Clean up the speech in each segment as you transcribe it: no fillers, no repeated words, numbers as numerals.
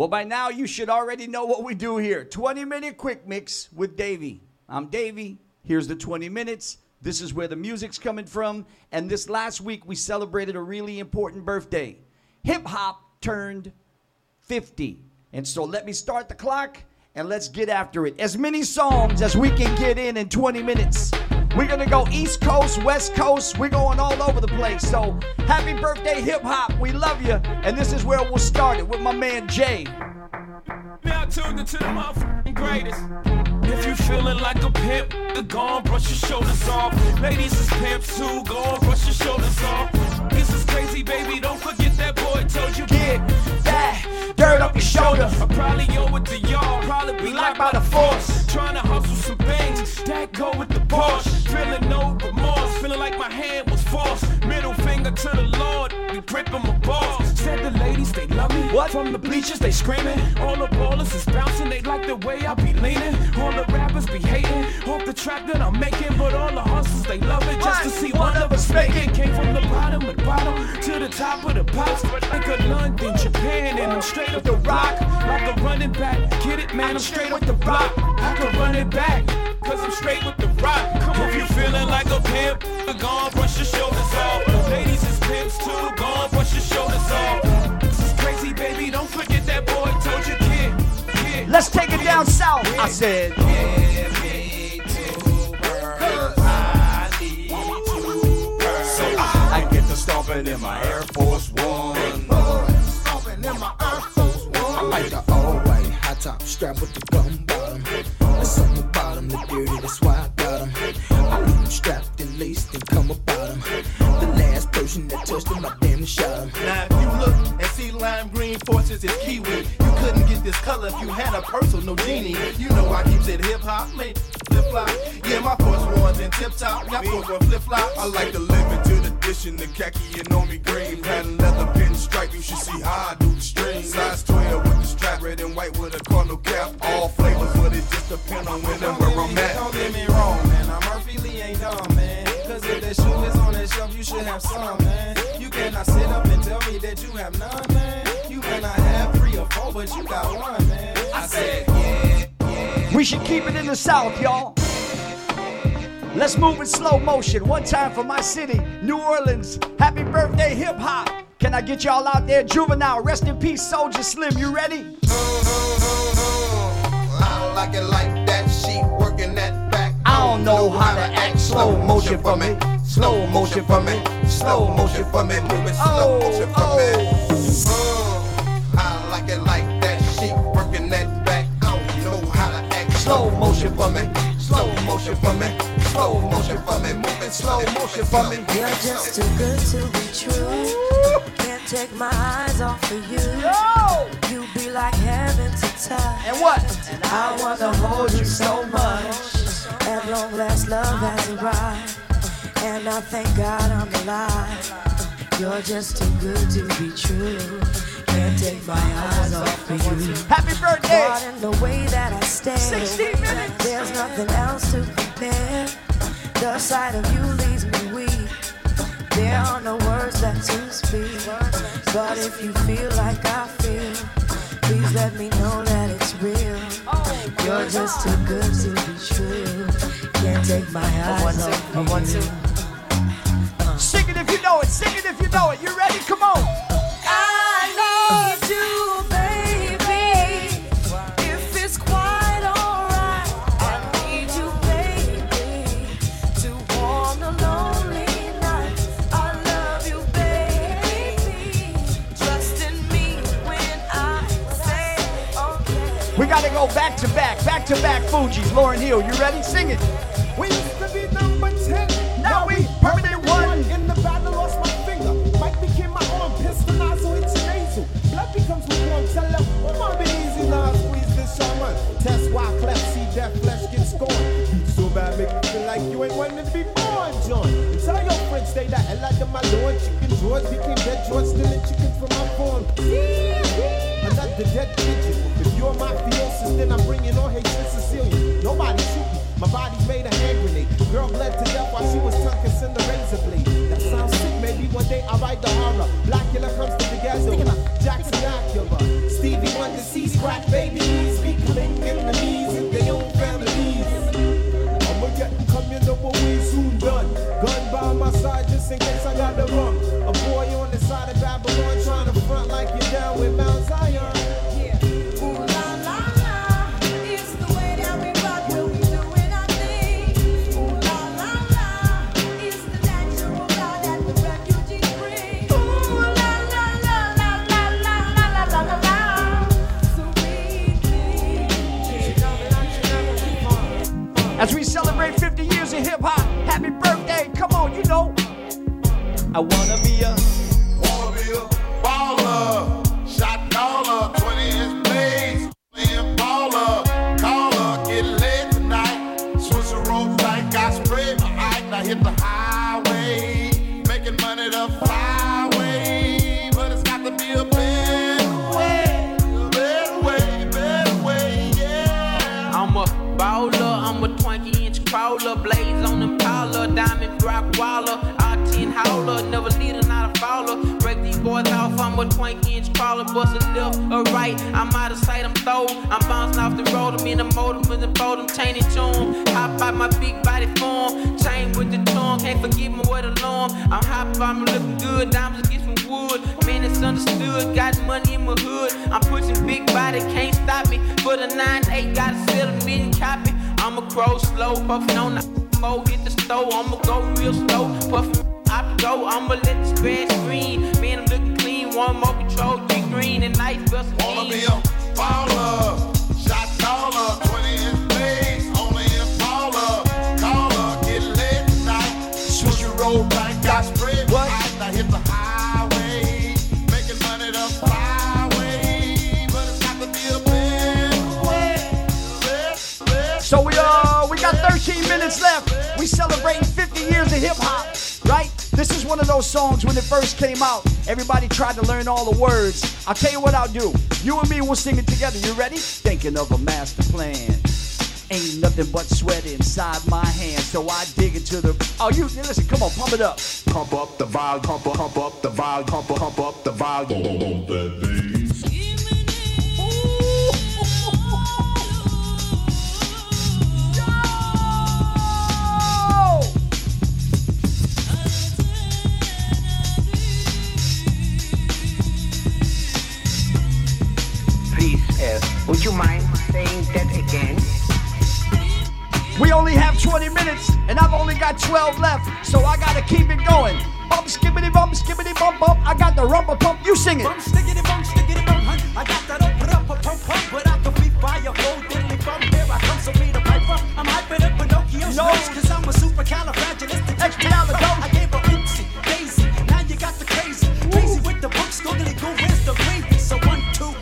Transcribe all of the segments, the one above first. Well, by now you should already know what we do here. 20-minute quick mix with Davey. I'm Davey. Here's the 20 minutes. This is where the music's coming from. And this last week, we celebrated a really important birthday. HipHop turned 50. And so let me start the clock, and let's get after it. As many songs as we can get in 20 minutes. We're going to go East Coast, West Coast. We're going all over the place. So happy birthday, hip-hop. We love you. And this is where we'll start it with my man, Jay. Now tune into the motherfucking greatest. If you feeling like a pimp, go on, brush your shoulders off. Ladies is pimps too, go on, brush your shoulders off. This is crazy, baby, don't forget that boy told you. Get that dirt off your shoulder. I probably owe it to y'all, probably be locked by the force. Trying to hustle some things, that go with the Porsche. Feeling no remorse, feeling like my hand was forced. Middle finger to the Lord, we gripping my balls. Said the ladies, they love me. What? From the bleachers, they screaming. All the ballers is bouncing, they like the way I be leaning. All the rappers be hating, hope the track that I'm making. But all the hustlers, they love it just to see one of us making. Came from the bottom of the bottle to the top of the pops. Like a London, Japan, and I'm straight up the rock. Like a running back, get it, man, I'm straight with the block. I can run it back, cause I'm straight with the rock. Come if you feeling like a pimp, go on, brush your shoulders off. Ladies is pimps too, go on, brush your shoulders off. This is crazy, baby, don't forget that boy told you, kid. Let's take it down south, I said. Give me 2 birds, I need 2 birds. So I get to stomping in my Air Force One. Stomping in my Air Force One. I like the all-white high top strap with the gum bottom. It's on the bottom, the dirty, that's why I got him. I leave him strapped and laced and come about him. The last person that touched him, I damn shot him. Now if you look and see lime green, forces is kiwi. You couldn't get this color if you had a personal genie. You know I keeps it hip-hop, man, flip-flop. Yeah, my Force Ones and tip-top, y'all force one flip-flop. I like to live to the dish in the khaki and on me green. Pattern leather pinstripe, you should see how I do the string. Size 12 with the strap, red and white with a cardinal cap. All flavors, but it just depends. Don't get me wrong, man. I'm Murphy Lee, ain't dumb, man. Cause if that shoe is on that shelf, you should have some, man. You cannot sit up and tell me that you have none, man. You cannot have 3 or 4, but you got one, man. I said, yeah. We should keep it in the South, y'all. Let's move in slow motion. One time for my city, New Orleans. Happy birthday, hip hop. Can I get y'all out there? Juvenile, rest in peace, Soldier Slim. You ready? I like it like that, she working that back. I don't know how to act. Slow motion for me, slow motion for me, slow motion for me, move it slow motion for me. I like it like that, she working that back. I don't know how to act. Slow motion for me, slow motion for me, slow motion for me, move it slow motion for me. You're just too good to be true. Can't take my eyes off of you. Yo! You be like heaven to touch. And what? And I wanna hold you so much. At long last love has arrived, and I thank God I'm alive. You're just too good to be true. Can't take my eyes off of you. Happy birthday! Caught in the way that I stand. 16 minutes. There's nothing else to compare. The sight of you leaves me weak. There are no words left to speak. But if you feel like I feel, please let me know that it's real. Oh, you're just too good to be true. Can't take my eyes off you. Sing it if you know it. Sing it if you know it. You ready? Come on. I need you, baby. If it's quite alright, I need you, baby, to warm the lonely night. I love you, baby. Trust in me when I say okay. We gotta go back to back, Fugees. Lauren Hill, you ready? Sing it. We used to be number 10. Now we permanent one. In the battle, lost my finger. Mike became my arm, pistolized with nasal. Blood becomes with one. Tell them, come on, be easy now. Squeeze this shaman. Test why clap, see that flesh gets scorned. So bad, make me feel like you ain't wanting to be born, John. Tell your friends, stay that hell out of my lawn. Chicken drawers became dead drawers, stealing chickens from my farm. I'm not the dead pigeon. If you're my theosis, then I'm bringing all hate to Sicilian. Nobody shoot me. My body made a hand grenade. Girl bled to death while she was tongue kissed in the razor blade. That sounds sick, maybe one day I'll write the horror. Blackula comes to the ghetto. Jackson Dracula. Stevie Wonder, crack babies be killing enemies in their own families. I'ma get them coming over, we soon done. Gun by my side just in case I got the rum. A boy on the side of Babylon trying to front like you're down with Mount Zion. As we celebrate 50 years of hip-hop, happy birthday, come on, you know. I wanna be a baller, shot caller, 20-inch blades, playing baller, caller, get laid tonight, switch the rope like I spread my eye, now hit the highway, making money the flyway, but it's got to be a better way, yeah. I'm a baller. I'm a 20-inch crawler, blaze on Impala, diamond rock waller, R10 howler, never leader, not a follower. Break these boys off, I'm a 20-inch crawler, bust a left or right. I'm out of sight, I'm throwed, I'm bouncing off the road, I'm in the modem, in the boat, I'm chaining tune. Hop out my big body form, chain with the tongue, can't forgive me what alarm. I'm hop, I'm looking good, diamonds get some wood, man it's understood, got money in my hood. I'm pushing big body, can't stop me, for the 9-8, gotta sell a million copy. I'ma crow slow, puffin' on the mo, hit the stove, I'ma go real slow, puffin' out the door, I'ma let the spread screen, man I'm looking clean, one more control, three green, and nice bustin' clean. Wanna be a baller, shot caller, 20-inch blades, only Impala, caller, get lit tonight, switch your roll like I spread, I hit the highway, making money the flyway, but it's got to be a So we got 13 minutes left. We celebrating 50 years of hip hop, right? This is one of those songs when it first came out, everybody tried to learn all the words. I'll tell you what I'll do. You and me will sing it together. You ready? Thinking of a master plan. Ain't nothing but sweat inside my hands, so I dig into the. Oh, you listen, come on, pump it up. Pump up the vibe, pump up the vibe, pump up the vibe. Pump that beat. Would you mind saying that again? We only have 20 minutes, and I've only got 12 left, so I gotta keep it going. Bump, skibbity, bump, skibbity, bump, bump. I got the rumble pump, you sing it. Bump, stickity, bump, hun. I got that up, pump, pump. Without the beat, fire, hold, diddly, bump. Here I come, so me the piper. I'm hyping up Pinocchio's nose, cause I'm a supercalifragilisticexpialidocious. I gave a oopsie, daisy, now you got the crazy. Ooh. Crazy with the books, googly goo, where's the baby? So 1, 2,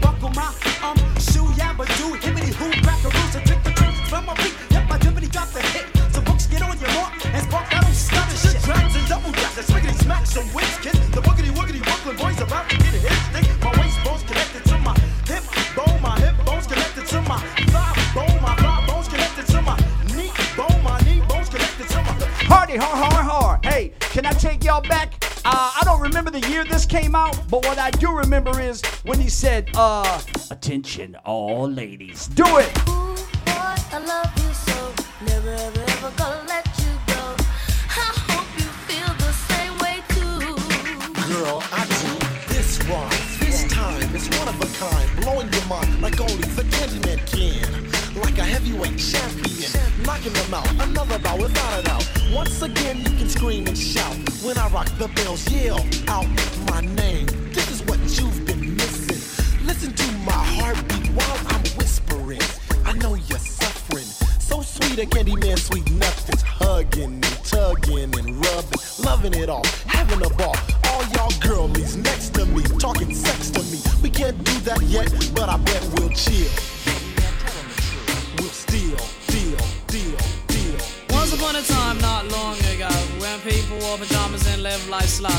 buckle my shoe, yeah, but do hibbity hoo, crack a rooster, trick the trick from my beat. Yep, my dribbity got the hit. So books get on your mark and spark out on stuff and shit. Drags and double jacks, and swiggity smack some whips, kids. The boogity woogity Brooklyn boys are out to get a hit stick. My waist bone's connected to my hip bone, my hip bone's connected to my thigh bone, my thigh bone's connected to my knee bone, my knee bone's connected to my hardy, har, har, har. Hey, can I take y'all back? I don't remember the year this came out, but what I do remember is when he said, attention all ladies, do it! Ooh, boy, I love you so, never ever ever gonna let you go, I hope you feel the same way too. Girl, I do this rhyme, this time, it's one of a kind, blowing your mind like only the Candyman can, like a heavyweight champion. Knocking them out, another bout without a doubt. Once again, you can scream and shout. When I rock the bells, yell out my name. This is what you've been missing. Listen to my heartbeat while I'm whispering. I know you're suffering. So sweet a Candyman, sweet nothing's hugging and tugging and rubbing. Loving it all, having a ball. All y'all girlies next to me, talking sex to me. We can't do that yet, but I bet we'll chill. We'll steal. Once upon a time, not long ago, when people wore pajamas and lived life slow.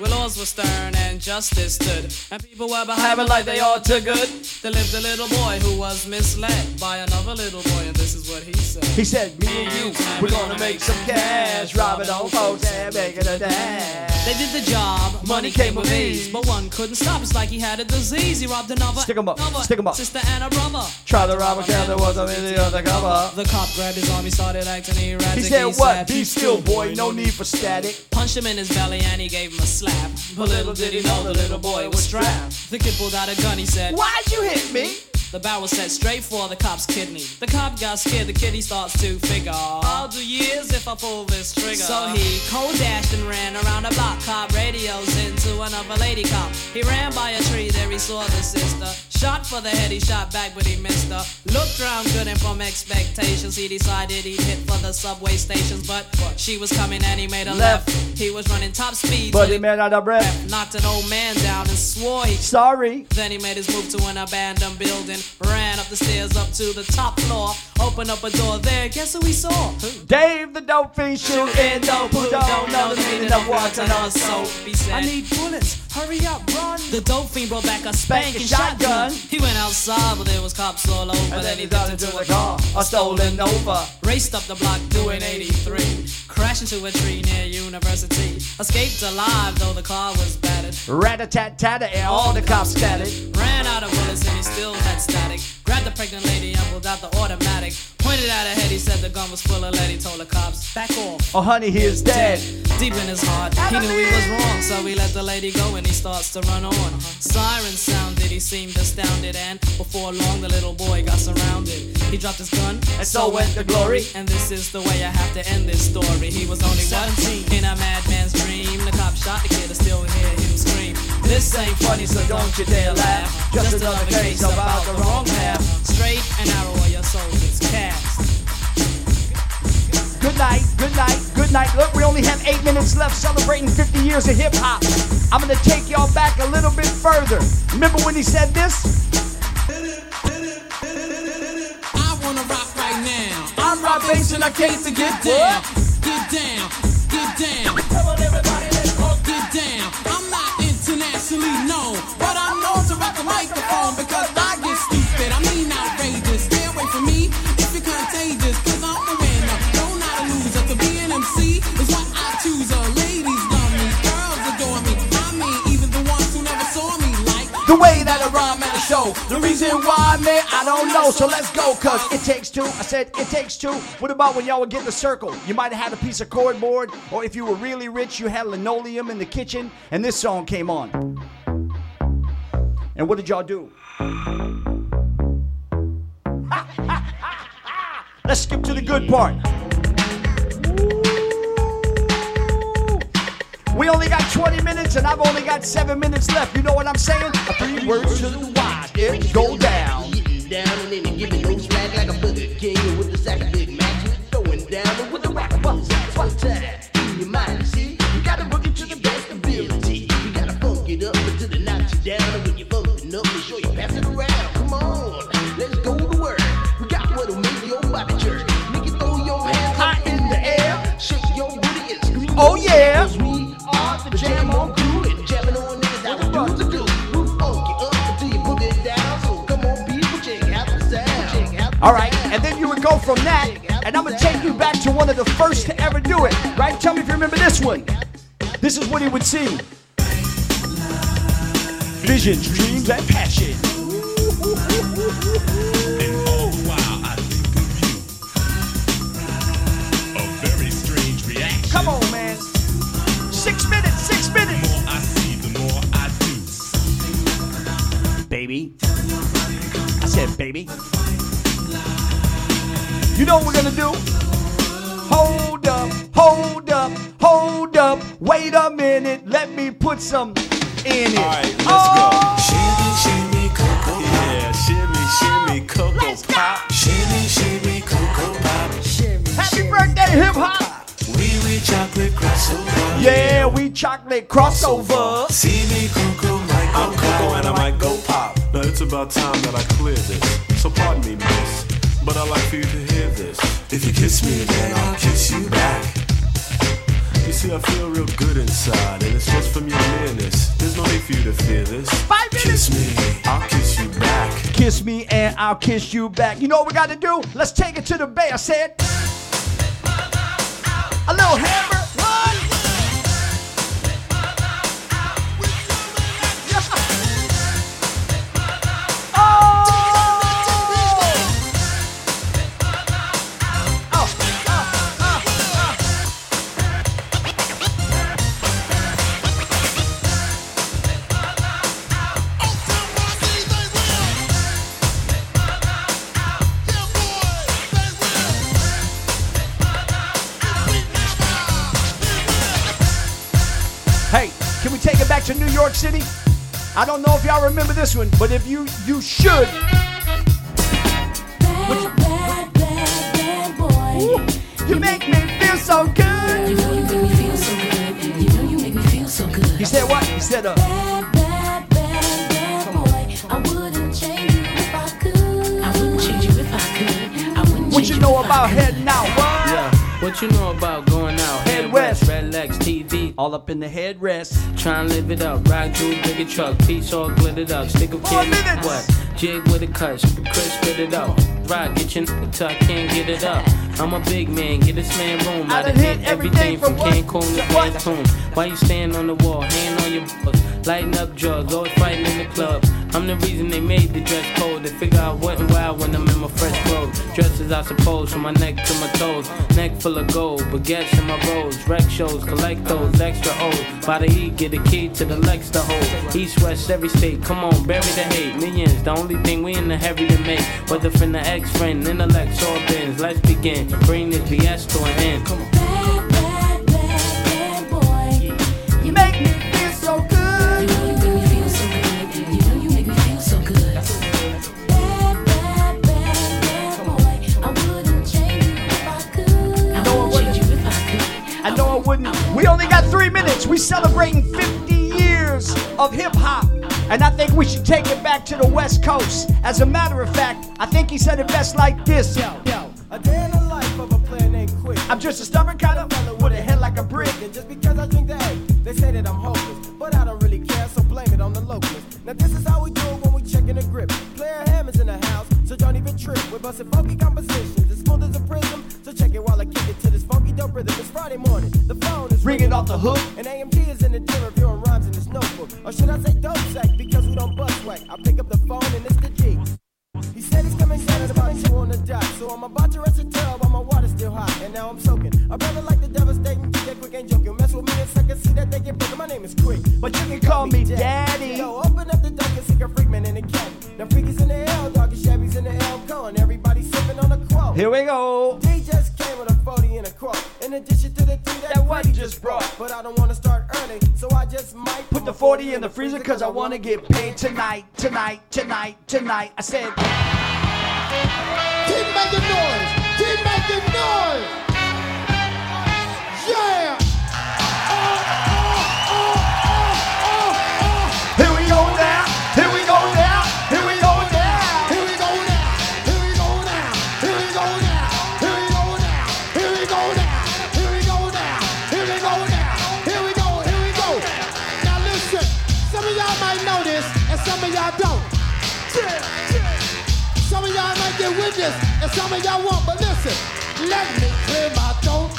Where laws were stern and justice stood, and people were behaving like they ought to good. There lived a little boy who was misled by another little boy, and this is what he said. He said, me and you, we're gonna make some cash, robbing old folks and making a dash. They did the job, money came with ease, but one couldn't stop, it's like he had a disease. He robbed another, stick 'em up, sister and a brother. Try to rob a cat, there was a million undercover. The cop grabbed his arm, he started acting erratic. He said, what? Be still, boy, no need for static. Punched him in his belly and he gave him a slap, but little did he know the little boy was strapped. The kid pulled out a gun, he said, why'd you hit me? The barrel set straight for the cop's kidney. The cop got scared, the kidney starts to figure, I'll do years if I pull this trigger. So he cold dashed and ran around the block. Cop radios into another lady cop. He ran by a tree, there he saw the sister. Shot for the head, he shot back, but he missed her. Looked round good and from expectations, he decided he'd hit for the subway stations. But she was coming and he made a left. He was running top speed, but he ran out of breath. Knocked an old man down and swore he sorry. Then he made his move to an abandoned building. Ran up the stairs up to the top floor. Opened up a door there, guess who he saw? Who? Dave the dope fiend shooting dope. Who don't know the meaning of what's on our soap? He said, I need bullets, hurry up, run. The dope fiend brought back a spanking shotgun. He went outside, but there was cops all over. And then he got into the car, a stolen over. Raced up the block doing 83. Crashed into a tree near university. Escaped alive, though the car was battered. Rat-a-tat-tatter, and all the cops scattered. Ran out of bullets and he still had static. Grabbed the pregnant lady and pulled out the automatic. Pointed at her head, he said the gun was full of lead. He told the cops, back off. Oh honey, he is dead. Deep in his heart, he knew he was wrong, so he let the lady go and he starts to run on. Sirens sounded, he seemed astounded, and before long the little boy got surrounded. He dropped his gun, and so went the glory. And this is the way I have to end this story. He was only 17 in a madman's dream. The cop shot the kid, I still hear him scream. This ain't funny, so don't you dare laugh. Just another case about the wrong path. Straight and narrow or your soul gets cast. Good night, good night, good night. Look, we only have 8 minutes left celebrating 50 years of hip-hop. I'm going to take y'all back a little bit further. Remember when he said this? I want to rock right now. I'm Rob Base and I came to get down. Get down, get down. Come on, everybody, let's all get down. I'm not internationally known, but I'm known to rock the microphone because I get stupid. I mean outrageous. Stay away from me if you're contagious, because I'm the winner. Don't not a loser. To be an MC is what I choose. A ladies love me, girls adore me. I mean, even the ones who never saw me like the way that I rhyme at a show. The reason why, man, I don't know. So let's go, cuz it takes two. I said it takes two. What about when y'all would get in a circle? You might have had a piece of cardboard, or if you were really rich, you had linoleum in the kitchen, and this song came on. And what did y'all do? Let's skip to the good part. Ooh. We only got 20 minutes and I've only got 7 minutes left. You know what I'm saying? A three words to the wise. It go down. Getting down and then giving no slack like a booger king with the sack of Big Macs. Going down with the whack buttons. Fuck that. In your mind, see? You gotta work it to your best ability. You gotta funk it up until they knock you down. And when you're funking up, make sure you pass it around. Come on, let's go to work. We got what'll make your body jerk. Make you throw your hands high in the air. Shake your booty and scream. Oh yeah, cause we are the jam on crew and jamming on niggas out of the do. We'll funk it up until you put it down. So come on, people, check out the sound. Check out. All right, and then you would go from that, and I'm gonna take you back to one of the first to ever do it. Right? Tell me if you remember this one. This is what he would see. Visions, dreams, and passion. And all the while I think of you. A very strange reaction. Come on, man. 6 minutes, 6 minutes. The more I see, the more I do. Baby. I said, baby. You know what we're gonna do? Hold up, hold up, hold up. Wait a minute, let me put some in it. All right, let's go. Shimmy, shimmy, cocoa pop. Yeah, shimmy, shimmy, cocoa pop. Shimmy, shimmy, cocoa pop. Shimmy, happy shimmy, birthday, hip hop. We chocolate crossover. Yeah, we chocolate crossover. See me, cocoa, my cocoa. I'm cocoa and I might go pop. Now it's about time that I clear this. So pardon me, miss, but I'd like for you to hear this. If you kiss me, then I'll kiss you back. You see, I feel real good inside, and it's just from your nearness. There's no need for you to fear this. 5 minutes. Kiss me, I'll kiss you back. Kiss me and I'll kiss you back. You know what we got to do? Let's take it to the bay. I said, a little hammer. To New York City. I don't know if y'all remember this one, but if you should. Bad boy. Ooh, you make me feel so good. You know you make me feel so good. You know you make me feel so good. He said what? He said bad boy. I wouldn't change you if I could. I wouldn't change you if I could. I wouldn't what change you know about heading out? What? Yeah. What you know about going out? Head west. Red legs, TV. All up in the headrest. Try and live it up, rock jewel, bigger truck, piece all glittered up, stick a kid in what? Jig with a cut, Chris spit it up. Rock, get your n***a till I can't get it up. I'm a big man, get this man room. I done hit everything from Cancun to Cancun. Why you stand on the wall, hand on your butt, lighting up drugs, always fighting in the club. I'm the reason they made the dress code. They figure out what and why when I'm in my fresh clothes. Dresses, I suppose, from my neck to my toes. Neck full of gold, baguettes in my rolls. Rec shows, collect those, extra old. By the E, get a key to the Lex to hold. East, West, every state, come on, bury the hate. Millions, the only thing we in the hurry to make. Whether from the ex-friend, intellect, all bins. Let's begin, bring this BS to an end. Come on. We only got 3 minutes. We celebrating 50 years of hip-hop. And I think we should take it back to the West Coast. As a matter of fact, I think he said it best like this. Yo, a day in the life of a player named Quick. I'm just a stubborn kind of fella with a head like a brick. And just because I drink the egg, they say that I'm hopeless. But I don't really care, so blame it on the locals. Now this is how we do it when we checking the grip. Player hammers in the house, so don't even trip. We're busting funky compositions, as smooth as a prism. So check it while I kick it to this funky dope rhythm. It's Friday morning, the phone is ringing off the hook. And AMG is in the gym reviewing rhymes in this notebook. Or should I say dope sack, because we don't bust whack. I pick up the phone and it's the G. He said he's coming down, it's about 2 on the dot. So I'm about to rest a tub while my water's still hot. And now I'm soaking. I rather like the devastating, that Quick ain't joking. Mess with me and suck and see that they get broken. My name is Quick, but you can call me Daddy. Yo, open up the dunk and see a freakman in the cat. Now freakies in the L, doggy shabbies in the L. Going, everybody sipping on a quote. Here we go. He just came with a 40 and a quote. In addition to the 3 that what he just brought. But I don't want to start earning, so I just might put the 40 in the freezer, cause I want to get paid tonight. I said, keep making noise! Keep making noise! Yeah! Oh! Here we go now! Here we go now! Here we go now! Here we go now! Here we go now! Here we go now! Here we go now! Here we go now! Here we go now! Here we go now! Here we go! Here we go! Now listen, some of y'all might know this, and some of y'all don't. Some of y'all might get with this, and some of y'all won't, but listen, let me clear my throat.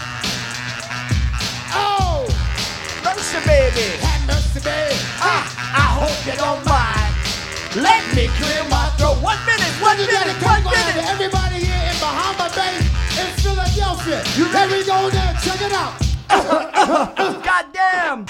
Oh! Mercy, baby! Have mercy, baby! I hope you don't mind. Let me clear my throat. 1 minute, 1 minute, 1 minute! Everybody here in Bahama Bay, in Philadelphia. You ready? Let me go there, check it out. Goddamn!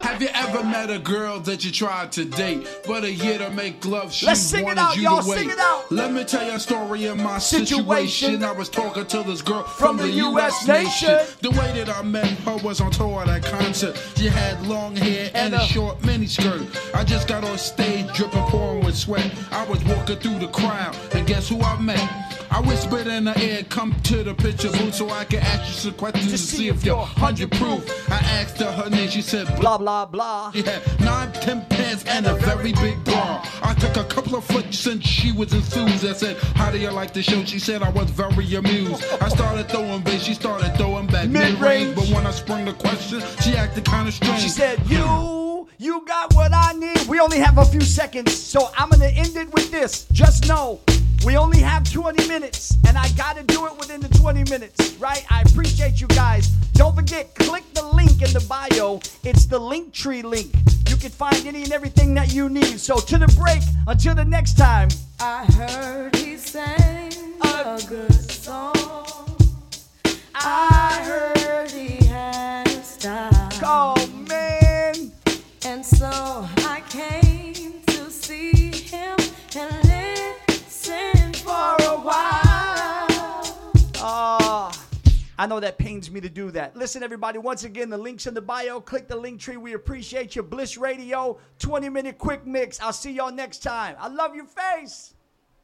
Have you ever met a girl that you tried to date, but a year to make love she wanted you to wait? Let me tell you a story in my situation. I was talking to this girl from the U.S. nation. The way that I met her was on tour at a concert. She had long hair and a short miniskirt. I just got on stage dripping, pouring with sweat. I was walking through the crowd, and guess who I met? I whispered in her ear, come to the picture booth so I can ask you some questions to see if you're 100 proof. I asked her name, she said blah, blah, blah. Yeah, 9, 10 pants and a very big bra. I took a couple of flicks since she was enthused. I said, how do you like the show? She said I was very amused. I started throwing bass, she started throwing back mid-range. But when I sprung the question, she acted kind of strange. She said, you got what I need. We only have a few seconds, so I'm gonna end it with this. Just know, we only have 20 minutes, and I gotta do it within the 20 minutes, right? I appreciate you guys. Don't forget, click the link in the bio. It's the Linktree link. You can find any and everything that you need. So to the break, until the next time. I heard he sang a good song. I heard he had a style. Oh, man. And so I came to see him and listen for a while. Oh, I know that pains me to do that. Listen, everybody, once again, the link's in the bio. Click the link tree. We appreciate you. Bliss Radio, 20-minute quick mix. I'll see y'all next time. I love your face.